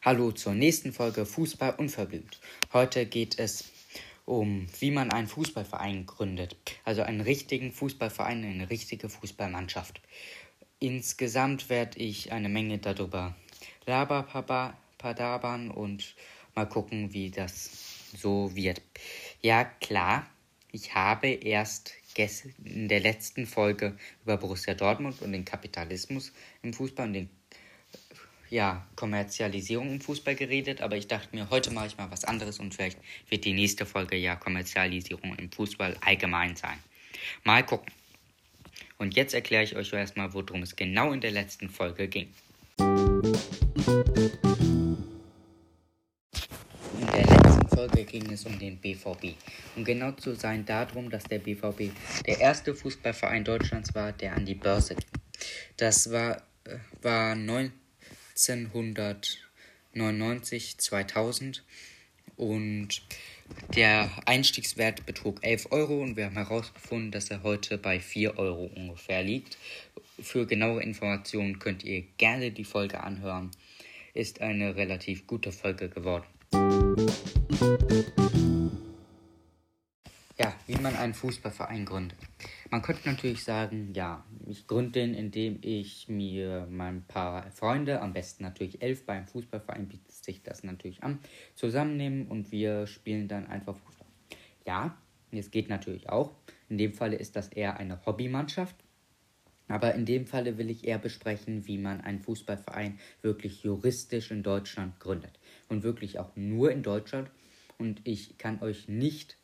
Hallo zur nächsten Folge Fußball unverblümt. Heute geht es um, wie man einen Fußballverein gründet. Also einen richtigen Fußballverein, eine richtige Fußballmannschaft. Insgesamt werde ich eine Menge darüber labern und mal gucken, wie das so wird. Ja klar, ich habe erst in der letzten Folge über Borussia Dortmund und den Kapitalismus im Fußball und den Kommerzialisierung im Fußball geredet, aber ich dachte mir, heute mache ich mal was anderes und vielleicht wird die nächste Folge ja Kommerzialisierung im Fußball allgemein sein. Mal gucken. Und jetzt erkläre ich euch erstmal, worum es genau in der letzten Folge ging. In der letzten Folge ging es um den BVB. Um genau zu sein, darum, dass der BVB der erste Fußballverein Deutschlands war, der an die Börse ging. Das war 1999, 2000 und der Einstiegswert betrug 11 € und wir haben herausgefunden, dass er heute bei 4 € ungefähr liegt. Für genaue Informationen könnt ihr gerne die Folge anhören. Ist eine relativ gute Folge geworden. Ja, wie man einen Fußballverein gründet. Man könnte natürlich sagen, ja, ich gründe den, indem ich mir mein paar Freunde, am besten natürlich 11, beim Fußballverein bietet sich das natürlich an, zusammennehmen und wir spielen dann einfach Fußball. Ja, das geht natürlich auch. In dem Falle ist das eher eine Hobbymannschaft. Aber in dem Falle will ich eher besprechen, wie man einen Fußballverein wirklich juristisch in Deutschland gründet. Und wirklich auch nur in Deutschland. Und ich kann euch nicht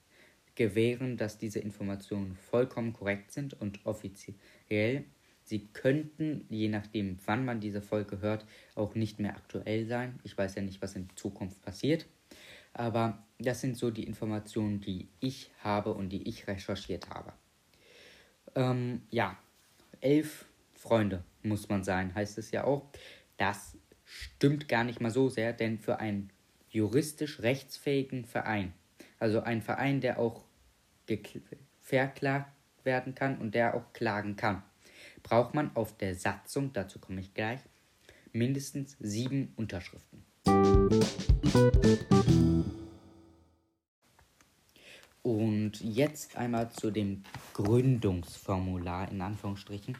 gewähren, dass diese Informationen vollkommen korrekt sind und offiziell. Sie könnten, je nachdem, wann man diese Folge hört, auch nicht mehr aktuell sein. Ich weiß ja nicht, was in Zukunft passiert. Aber das sind so die Informationen, die ich habe und die ich recherchiert habe. 11 Freunde muss man sein, heißt es ja auch. Das stimmt gar nicht mal so sehr, denn für einen juristisch rechtsfähigen Verein, also ein Verein, der auch verklagt werden kann und der auch klagen kann, braucht man auf der Satzung, dazu komme ich gleich, mindestens 7 Unterschriften. Und jetzt einmal zu dem Gründungsformular, in Anführungsstrichen.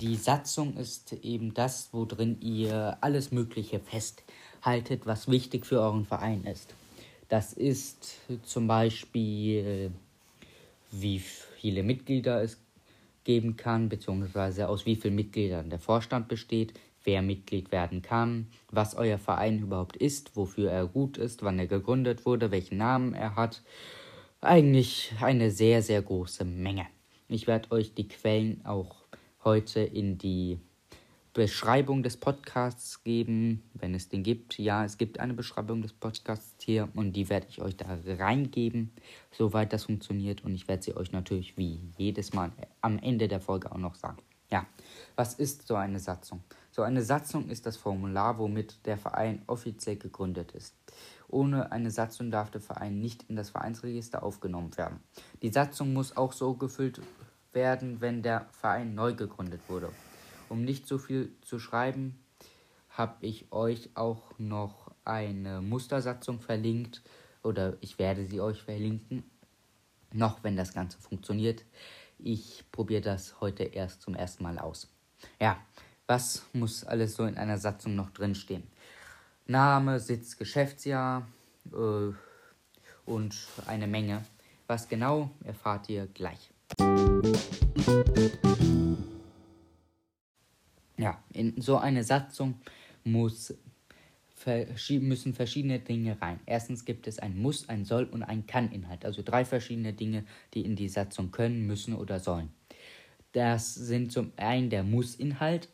Die Satzung ist eben das, worin ihr alles Mögliche festhaltet, was wichtig für euren Verein ist. Das ist zum Beispiel, wie viele Mitglieder es geben kann, beziehungsweise aus wie vielen Mitgliedern der Vorstand besteht, wer Mitglied werden kann, was euer Verein überhaupt ist, wofür er gut ist, wann er gegründet wurde, welchen Namen er hat. Eigentlich eine sehr, sehr große Menge. Ich werde euch die Quellen auch heute in die Beschreibung des Podcasts geben, wenn es den gibt. Ja, es gibt eine Beschreibung des Podcasts hier und die werde ich euch da reingeben, soweit das funktioniert. Und ich werde sie euch natürlich wie jedes Mal am Ende der Folge auch noch sagen. Ja, was ist so eine Satzung? So eine Satzung ist das Formular, womit der Verein offiziell gegründet ist. Ohne eine Satzung darf der Verein nicht in das Vereinsregister aufgenommen werden. Die Satzung muss auch so gefüllt werden, wenn der Verein neu gegründet wurde. Um nicht so viel zu schreiben, habe ich euch auch noch eine Mustersatzung verlinkt oder ich werde sie euch verlinken, noch wenn das Ganze funktioniert. Ich probiere das heute erst zum ersten Mal aus. Ja, was muss alles so in einer Satzung noch drinstehen? Name, Sitz, Geschäftsjahr und eine Menge. Was genau, erfahrt ihr gleich. Ja, in so eine Satzung müssen verschiedene Dinge rein. Erstens gibt es ein Muss, ein Soll und ein Kann-Inhalt. Also 3 verschiedene Dinge, die in die Satzung können, müssen oder sollen. Das sind zum einen der Muss-Inhalt.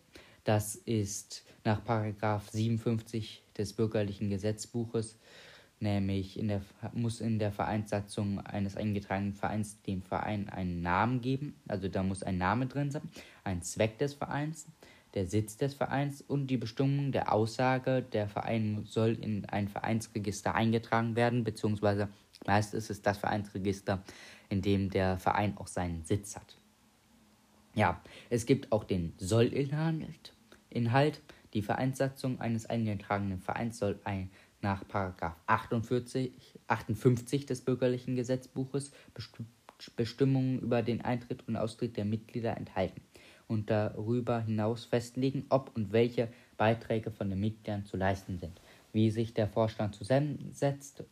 Das ist nach § 57 des Bürgerlichen Gesetzbuches, nämlich muss in der Vereinssatzung eines eingetragenen Vereins dem Verein einen Namen geben. Also da muss ein Name drin sein, ein Zweck des Vereins, der Sitz des Vereins und die Bestimmung der Aussage, der Verein soll in ein Vereinsregister eingetragen werden, beziehungsweise meist ist es das Vereinsregister, in dem der Verein auch seinen Sitz hat. Ja, es gibt auch den Soll-Inhalt, Inhalt: Die Vereinssatzung eines eingetragenen Vereins soll nach § 58 des Bürgerlichen Gesetzbuches Bestimmungen über den Eintritt und Austritt der Mitglieder enthalten und darüber hinaus festlegen, ob und welche Beiträge von den Mitgliedern zu leisten sind, wie sich der Vorstand zusammensetzt,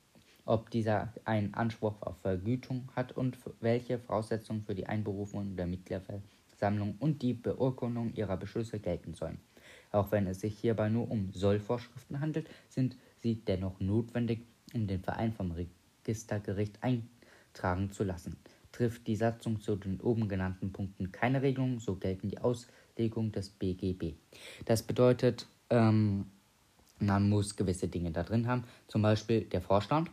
ob dieser einen Anspruch auf Vergütung hat und welche Voraussetzungen für die Einberufung der Mitgliederversammlung und die Beurkundung ihrer Beschlüsse gelten sollen. Auch wenn es sich hierbei nur um Sollvorschriften handelt, sind sie dennoch notwendig, um den Verein vom Registergericht eintragen zu lassen. Trifft die Satzung zu den oben genannten Punkten keine Regelung, so gelten die Auslegungen des BGB. Das bedeutet, man muss gewisse Dinge da drin haben, zum Beispiel der Vorstand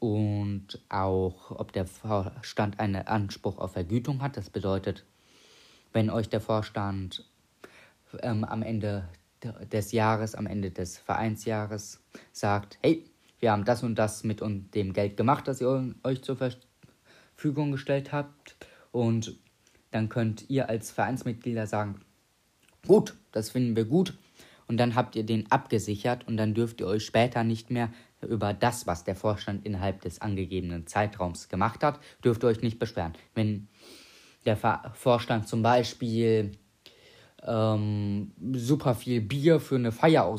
und auch, ob der Vorstand einen Anspruch auf Vergütung hat. Das bedeutet, wenn euch der Vorstand am Ende des Jahres, am Ende des Vereinsjahres sagt, hey, wir haben das und das mit dem Geld gemacht, das ihr euch zur Verfügung gestellt habt, und dann könnt ihr als Vereinsmitglieder sagen, gut, das finden wir gut, und dann habt ihr den abgesichert und dann dürft ihr euch später nicht mehr über das, was der Vorstand innerhalb des angegebenen Zeitraums gemacht hat, dürft ihr euch nicht beschweren. Wenn der Vorstand zum Beispiel super viel Bier für eine Feier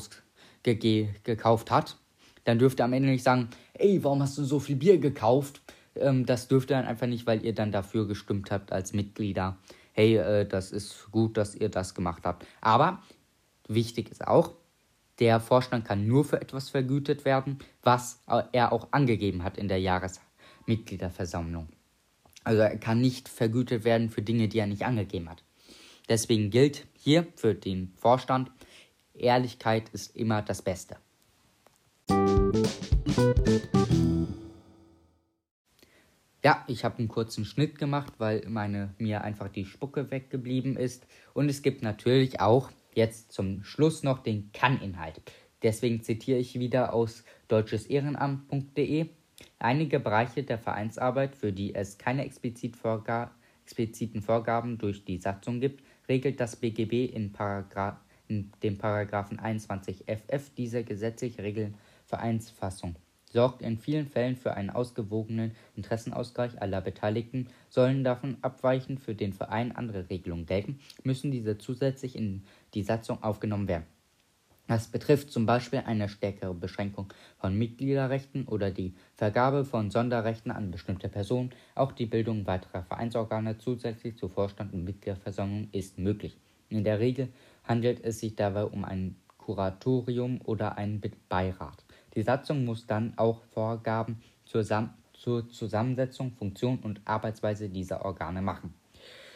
gekauft hat, dann dürft ihr am Ende nicht sagen, ey, warum hast du so viel Bier gekauft? Das dürft ihr dann einfach nicht, weil ihr dann dafür gestimmt habt als Mitglieder. Hey, das ist gut, dass ihr das gemacht habt. Aber wichtig ist auch, der Vorstand kann nur für etwas vergütet werden, was er auch angegeben hat in der Jahresmitgliederversammlung. Also er kann nicht vergütet werden für Dinge, die er nicht angegeben hat. Deswegen gilt hier für den Vorstand, Ehrlichkeit ist immer das Beste. Ja, ich habe einen kurzen Schnitt gemacht, weil mir einfach die Spucke weggeblieben ist. Und es gibt natürlich auch jetzt zum Schluss noch den Kann-Inhalt. Deswegen zitiere ich wieder aus deutsches-ehrenamt.de. Einige Bereiche der Vereinsarbeit, für die es keine expliziten Vorgaben durch die Satzung gibt, regelt das BGB in dem Paragraphen 21 FF dieser gesetzlich regelnden Vereinsfassung. Sorgt in vielen Fällen für einen ausgewogenen Interessenausgleich aller Beteiligten. Sollen davon abweichend für den Verein andere Regelungen gelten, müssen diese zusätzlich in die Satzung aufgenommen werden. Das betrifft zum Beispiel eine stärkere Beschränkung von Mitgliederrechten oder die Vergabe von Sonderrechten an bestimmte Personen. Auch die Bildung weiterer Vereinsorgane zusätzlich zu Vorstand und Mitgliederversammlung ist möglich. In der Regel handelt es sich dabei um ein Kuratorium oder einen Beirat. Die Satzung muss dann auch Vorgaben zur Zusammensetzung, Funktion und Arbeitsweise dieser Organe machen.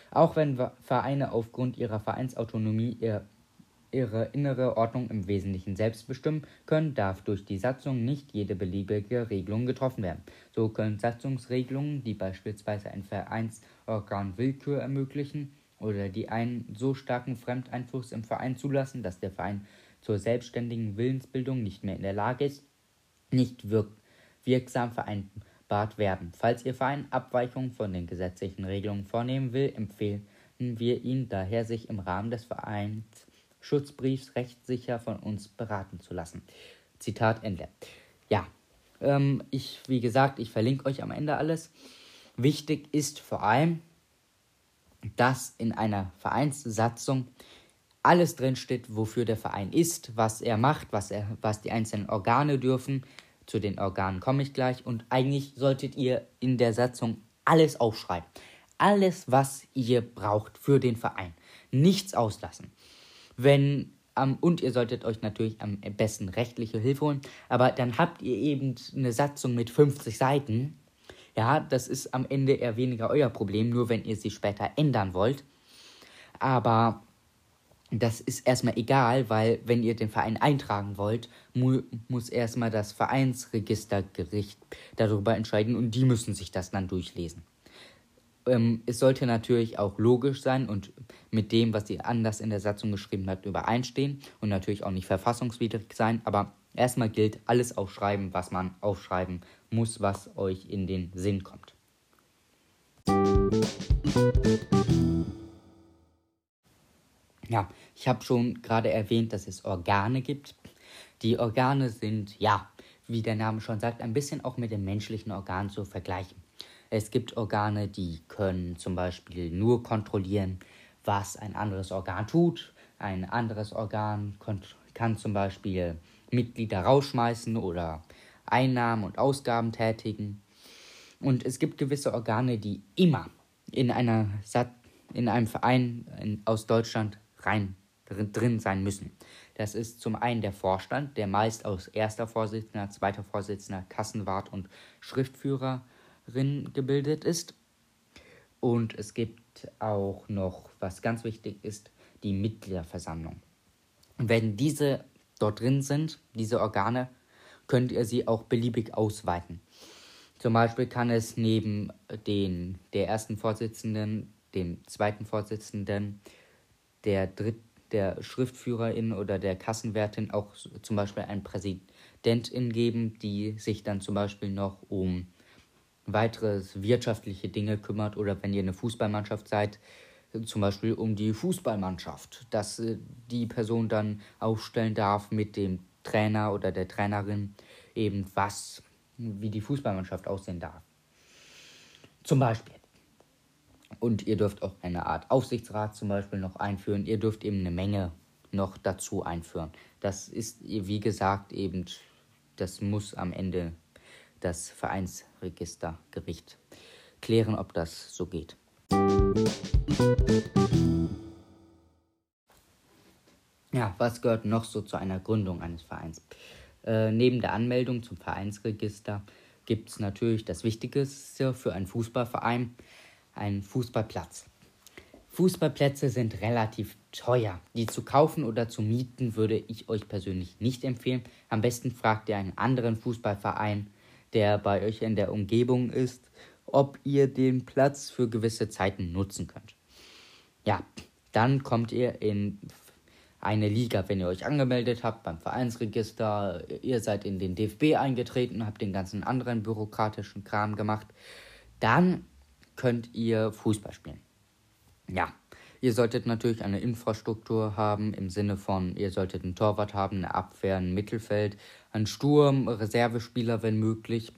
Auch wenn Vereine aufgrund ihrer Vereinsautonomie ihre innere Ordnung im Wesentlichen selbst bestimmen können, darf durch die Satzung nicht jede beliebige Regelung getroffen werden. So können Satzungsregelungen, die beispielsweise ein Vereinsorgan Willkür ermöglichen oder die einen so starken Fremdeinfluss im Verein zulassen, dass der Verein zur selbstständigen Willensbildung nicht mehr in der Lage ist, nicht wirksam vereinbart werden. Falls Ihr Verein Abweichungen von den gesetzlichen Regelungen vornehmen will, empfehlen wir Ihnen daher, sich im Rahmen des Vereins Schutzbriefs rechtssicher von uns beraten zu lassen. Zitat Ende. Ja, ich verlinke euch am Ende alles. Wichtig ist vor allem, dass in einer Vereinssatzung alles drinsteht, wofür der Verein ist, was er macht, was die einzelnen Organe dürfen. Zu den Organen komme ich gleich. Und eigentlich solltet ihr in der Satzung alles aufschreiben. Alles, was ihr braucht für den Verein. Nichts auslassen. Und ihr solltet euch natürlich am besten rechtliche Hilfe holen, aber dann habt ihr eben eine Satzung mit 50 Seiten. Ja, das ist am Ende eher weniger euer Problem, nur wenn ihr sie später ändern wollt. Aber das ist erstmal egal, weil wenn ihr den Verein eintragen wollt, muss erstmal das Vereinsregistergericht darüber entscheiden und die müssen sich das dann durchlesen. Es sollte natürlich auch logisch sein und mit dem, was ihr anders in der Satzung geschrieben habt, übereinstehen und natürlich auch nicht verfassungswidrig sein. Aber erstmal gilt, alles aufschreiben, was man aufschreiben muss, was euch in den Sinn kommt. Ja, ich habe schon gerade erwähnt, dass es Organe gibt. Die Organe sind, ja, wie der Name schon sagt, ein bisschen auch mit den menschlichen Organen zu vergleichen. Es gibt Organe, die können zum Beispiel nur kontrollieren, was ein anderes Organ tut. Ein anderes Organ kann zum Beispiel Mitglieder rausschmeißen oder Einnahmen und Ausgaben tätigen. Und es gibt gewisse Organe, die immer in einem Verein aus Deutschland rein drin sein müssen. Das ist zum einen der Vorstand, der meist aus erster Vorsitzender, zweiter Vorsitzender, Kassenwart und Schriftführerin gebildet ist. Und es gibt auch noch, was ganz wichtig ist, die Mitgliederversammlung. Und wenn diese dort drin sind, diese Organe, könnt ihr sie auch beliebig ausweiten. Zum Beispiel kann es neben der ersten Vorsitzenden, dem zweiten Vorsitzenden, der Schriftführerin oder der Kassenwärtin auch zum Beispiel einen Präsidentin geben, die sich dann zum Beispiel noch um weitere wirtschaftliche Dinge kümmert oder wenn ihr eine Fußballmannschaft seid, zum Beispiel um die Fußballmannschaft, dass die Person dann aufstellen darf mit dem Trainer oder der Trainerin, eben wie die Fußballmannschaft aussehen darf. Zum Beispiel. Und ihr dürft auch eine Art Aufsichtsrat zum Beispiel noch einführen. Ihr dürft eben eine Menge noch dazu einführen. Das ist, wie gesagt, eben, das muss am Ende das Vereinsregistergericht klären, ob das so geht. Ja, was gehört noch so zu einer Gründung eines Vereins? Neben der Anmeldung zum Vereinsregister gibt es natürlich das Wichtigste für einen Fußballverein, einen Fußballplatz. Fußballplätze sind relativ teuer. Die zu kaufen oder zu mieten würde ich euch persönlich nicht empfehlen. Am besten fragt ihr einen anderen Fußballverein, der bei euch in der Umgebung ist, ob ihr den Platz für gewisse Zeiten nutzen könnt. Ja, dann kommt ihr in eine Liga, wenn ihr euch angemeldet habt beim Vereinsregister, ihr seid in den DFB eingetreten, habt den ganzen anderen bürokratischen Kram gemacht, dann könnt ihr Fußball spielen. Ja, ihr solltet natürlich eine Infrastruktur haben, im Sinne von, ihr solltet einen Torwart haben, eine Abwehr, ein Mittelfeld, einen Sturm, Reservespieler, wenn möglich,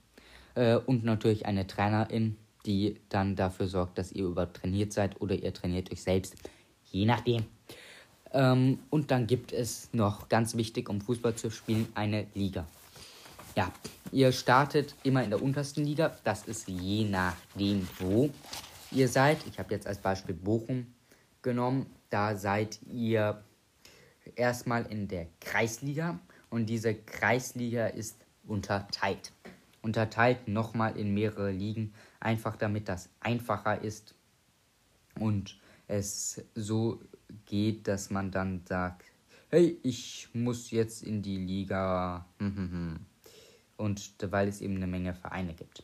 und natürlich eine Trainerin, die dann dafür sorgt, dass ihr übertrainiert seid oder ihr trainiert euch selbst, je nachdem. Und dann gibt es noch, ganz wichtig, um Fußball zu spielen, eine Liga. Ja, ihr startet immer in der untersten Liga, das ist je nachdem, wo ihr seid. Ich habe jetzt als Beispiel Bochum genommen, da seid ihr erstmal in der Kreisliga und diese Kreisliga ist unterteilt. Unterteilt nochmal in mehrere Ligen, einfach damit das einfacher ist und es so geht, dass man dann sagt, hey, ich muss jetzt in die Liga und weil es eben eine Menge Vereine gibt.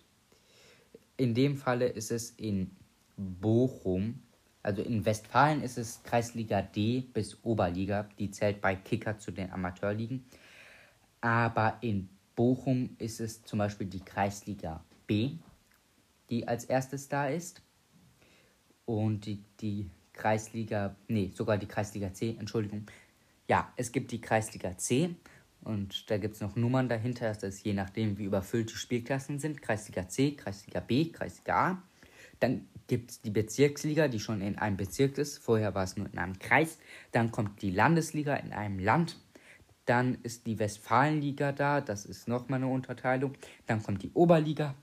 In dem Falle ist es in Bochum, also in Westfalen ist es Kreisliga D bis Oberliga, die zählt bei Kicker zu den Amateurligen, aber in Bochum ist es zum Beispiel die Kreisliga B, die als erstes da ist und sogar die Kreisliga C, Entschuldigung. Ja, es gibt die Kreisliga C und da gibt es noch Nummern dahinter, das ist je nachdem, wie überfüllt die Spielklassen sind. Kreisliga C, Kreisliga B, Kreisliga A. Dann gibt es die Bezirksliga, die schon in einem Bezirk ist. Vorher war es nur in einem Kreis. Dann kommt die Landesliga in einem Land. Dann ist die Westfalenliga da, das ist nochmal eine Unterteilung. Dann kommt die Oberliga.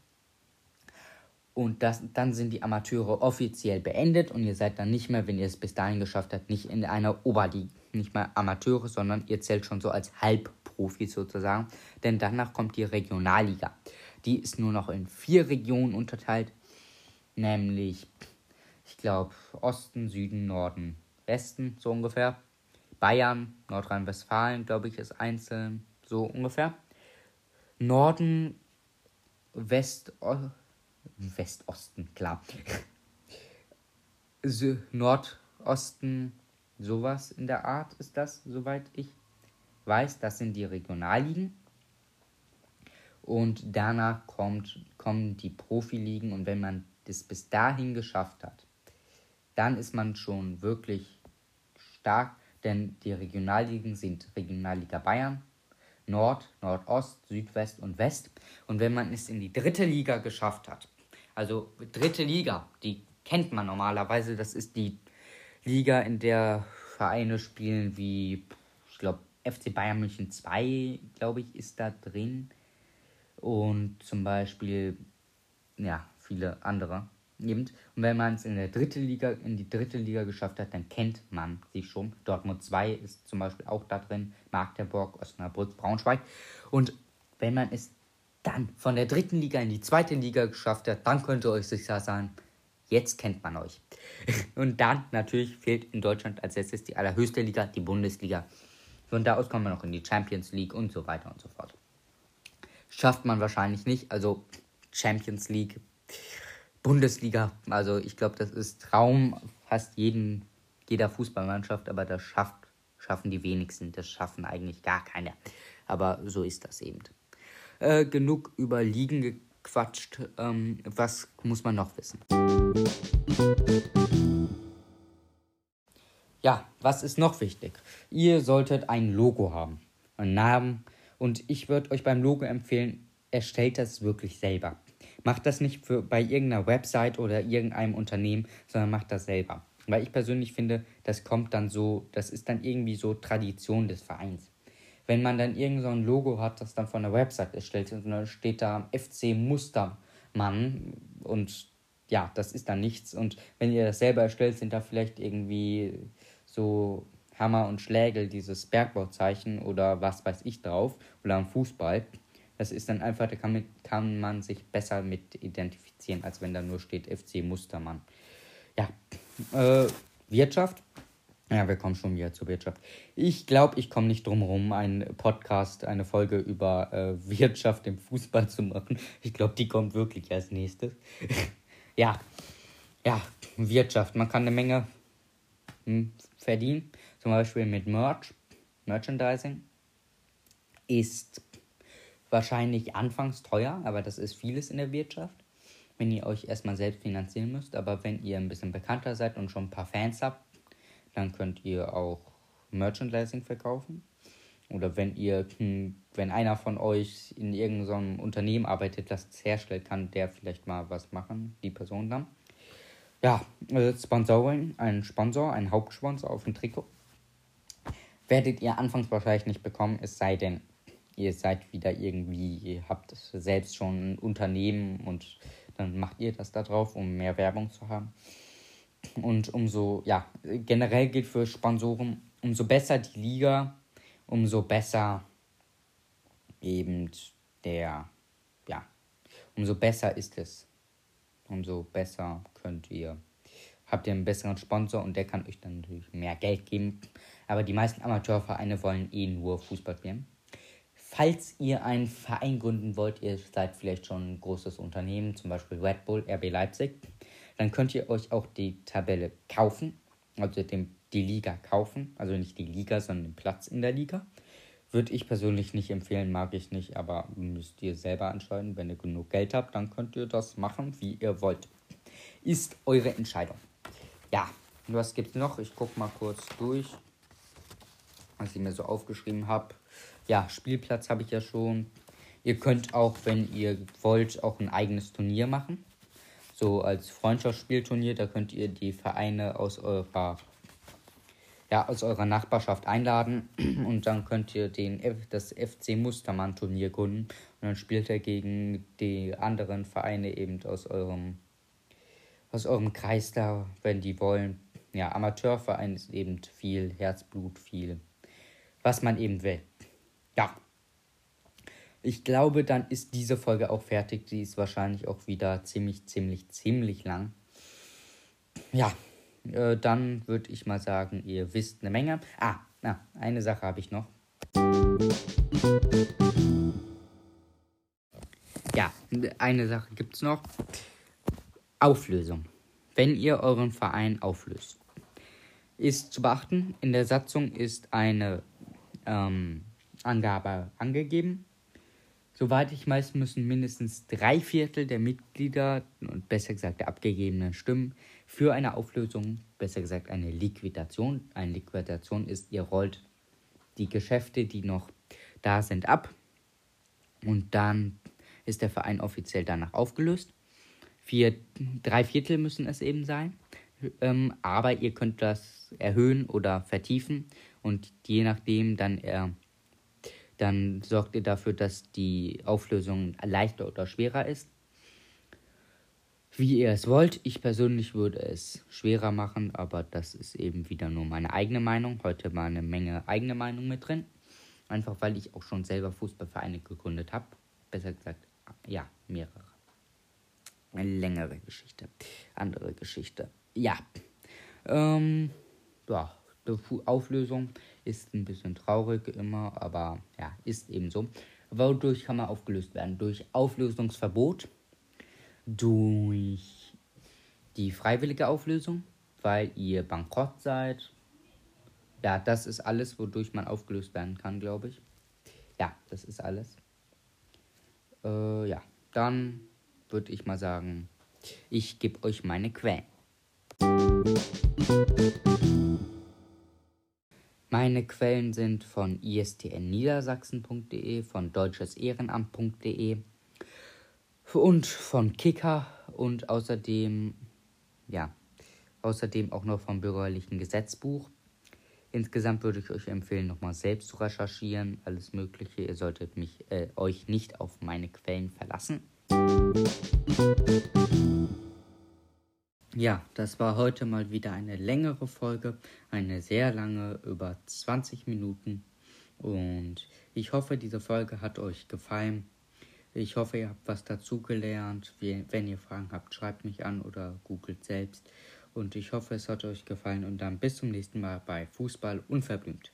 Und dann sind die Amateure offiziell beendet und ihr seid dann nicht mehr, wenn ihr es bis dahin geschafft habt, nicht in einer Oberliga, nicht mal Amateure, sondern ihr zählt schon so als Halbprofis sozusagen. Denn danach kommt die Regionalliga. Die ist nur noch in 4 Regionen unterteilt, nämlich, ich glaube, Osten, Süden, Norden, Westen, so ungefähr. Bayern, Nordrhein-Westfalen, glaube ich, ist einzeln, so ungefähr. Norden, Westosten, klar. Nordosten, sowas in der Art ist das, soweit ich weiß. Das sind die Regionalligen. Und danach kommen die Profiligen. Und wenn man das bis dahin geschafft hat, dann ist man schon wirklich stark, denn die Regionalligen sind Regionalliga Bayern, Nord, Nordost, Südwest und West. Und wenn man es in die dritte Liga geschafft hat, also dritte Liga, die kennt man normalerweise, das ist die Liga, in der Vereine spielen wie, ich glaube, FC Bayern München 2, glaube ich, ist da drin. Und zum Beispiel, ja, viele andere eben. Und wenn man es in die dritte Liga geschafft hat, dann kennt man sie schon. Dortmund 2 ist zum Beispiel auch da drin, Magdeburg, Osnabrück, Braunschweig. Und wenn man es dann von der dritten Liga in die zweite Liga geschafft hat, dann könnt ihr euch sicher sein, jetzt kennt man euch. Und dann natürlich fehlt in Deutschland als letztes die allerhöchste Liga, die Bundesliga. Von da aus kommen wir noch in die Champions League und so weiter und so fort. Schafft man wahrscheinlich nicht, also Champions League, Bundesliga, also ich glaube, das ist Traum fast jeder Fußballmannschaft, aber das schaffen die wenigsten, das schaffen eigentlich gar keine. Aber so ist das eben. Genug über Ligen gequatscht, was muss man noch wissen? Ja, was ist noch wichtig? Ihr solltet ein Logo haben, einen Namen. Und ich würde euch beim Logo empfehlen, erstellt das wirklich selber. Macht das nicht bei irgendeiner Website oder irgendeinem Unternehmen, sondern macht das selber. Weil ich persönlich finde, das kommt dann so, das ist dann irgendwie so Tradition des Vereins. Wenn man dann irgend so ein Logo hat, das dann von der Website erstellt ist und dann steht da FC Mustermann und ja, das ist dann nichts. Und wenn ihr das selber erstellt, sind da vielleicht irgendwie so Hammer und Schlägel, dieses Bergbauzeichen oder was weiß ich drauf oder am Fußball. Das ist dann einfach, da kann man sich besser mit identifizieren, als wenn da nur steht FC Mustermann. Ja, Wirtschaft. Ja, wir kommen schon wieder zur Wirtschaft. Ich glaube, ich komme nicht drum herum, einen Podcast, eine Folge über Wirtschaft im Fußball zu machen. Ich glaube, die kommt wirklich als nächstes. Ja, Wirtschaft. Man kann eine Menge verdienen. Zum Beispiel mit Merch, Merchandising, ist wahrscheinlich anfangs teuer, aber das ist vieles in der Wirtschaft, wenn ihr euch erstmal selbst finanzieren müsst. Aber wenn ihr ein bisschen bekannter seid und schon ein paar Fans habt, dann könnt ihr auch Merchandising verkaufen. Oder wenn einer von euch in irgendeinem Unternehmen arbeitet, das es herstellt, kann der vielleicht mal was machen, die Person dann. Ja, Sponsoring, ein Hauptsponsor auf dem Trikot. Werdet ihr anfangs wahrscheinlich nicht bekommen, es sei denn, ihr seid wieder irgendwie, ihr habt selbst schon ein Unternehmen und dann macht ihr das da drauf, um mehr Werbung zu haben. Und generell gilt für Sponsoren, umso besser die Liga, umso besser eben umso besser ist es. Umso besser habt ihr einen besseren Sponsor und der kann euch dann natürlich mehr Geld geben. Aber die meisten Amateurvereine wollen eh nur Fußball spielen. Falls ihr einen Verein gründen wollt, ihr seid vielleicht schon ein großes Unternehmen, zum Beispiel Red Bull, RB Leipzig, dann könnt ihr euch auch die Tabelle kaufen, also die Liga kaufen. Also nicht die Liga, sondern den Platz in der Liga. Würde ich persönlich nicht empfehlen, mag ich nicht, aber müsst ihr selber entscheiden. Wenn ihr genug Geld habt, dann könnt ihr das machen, wie ihr wollt. Ist eure Entscheidung. Ja, was gibt's noch? Ich guck mal kurz durch, was ich mir so aufgeschrieben habe. Ja, Spielplatz habe ich ja schon. Ihr könnt auch, wenn ihr wollt, auch ein eigenes Turnier machen. So als Freundschaftsspielturnier, da könnt ihr die Vereine aus eurer Nachbarschaft einladen und dann könnt ihr das FC Mustermann-Turnier gründen und dann spielt er gegen die anderen Vereine eben aus eurem Kreis da, wenn die wollen. Ja, Amateurverein ist eben viel Herzblut, viel, was man eben will. Ja, ich glaube, dann ist diese Folge auch fertig. Die ist wahrscheinlich auch wieder ziemlich lang. Ja, dann würde ich mal sagen, ihr wisst eine Menge. Eine Sache habe ich noch. Ja, eine Sache gibt es noch. Auflösung. Wenn ihr euren Verein auflöst, ist zu beachten, in der Satzung ist eine Angabe angegeben. Soweit ich weiß, müssen mindestens 3/4 der Mitglieder und besser gesagt der abgegebenen Stimmen für eine Auflösung besser gesagt eine Liquidation. Eine Liquidation ist, ihr rollt die Geschäfte, die noch da sind, ab und dann ist der Verein offiziell danach aufgelöst. 3/4 müssen es eben sein, aber ihr könnt das erhöhen oder vertiefen und je nachdem dann sorgt ihr dafür, dass die Auflösung leichter oder schwerer ist. Wie ihr es wollt, ich persönlich würde es schwerer machen, aber das ist eben wieder nur meine eigene Meinung. Heute mal eine Menge eigene Meinung mit drin, einfach weil ich auch schon selber Fußballvereine gegründet habe, besser gesagt, ja, mehrere. Eine längere Geschichte, andere Geschichte. Ja, die Auflösung ist ein bisschen traurig immer, aber ja, ist eben so. Wodurch kann man aufgelöst werden? Durch Auflösungsverbot, durch die freiwillige Auflösung, weil ihr bankrott seid. Ja, das ist alles, wodurch man aufgelöst werden kann, glaube ich. Ja, das ist alles. Dann würde ich mal sagen, ich gebe euch meine Quellen. Meine Quellen sind von niedersachsen.de, von deutsches-ehrenamt.de und von Kicker und außerdem auch noch vom bürgerlichen Gesetzbuch. Insgesamt würde ich euch empfehlen, nochmal selbst zu recherchieren, alles Mögliche. Ihr solltet euch nicht auf meine Quellen verlassen. Ja, das war heute mal wieder eine längere Folge, eine sehr lange, über 20 Minuten. Und ich hoffe, diese Folge hat euch gefallen. Ich hoffe, ihr habt was dazugelernt. Wenn ihr Fragen habt, schreibt mich an oder googelt selbst. Und ich hoffe, es hat euch gefallen und dann bis zum nächsten Mal bei Fußball unverblümt.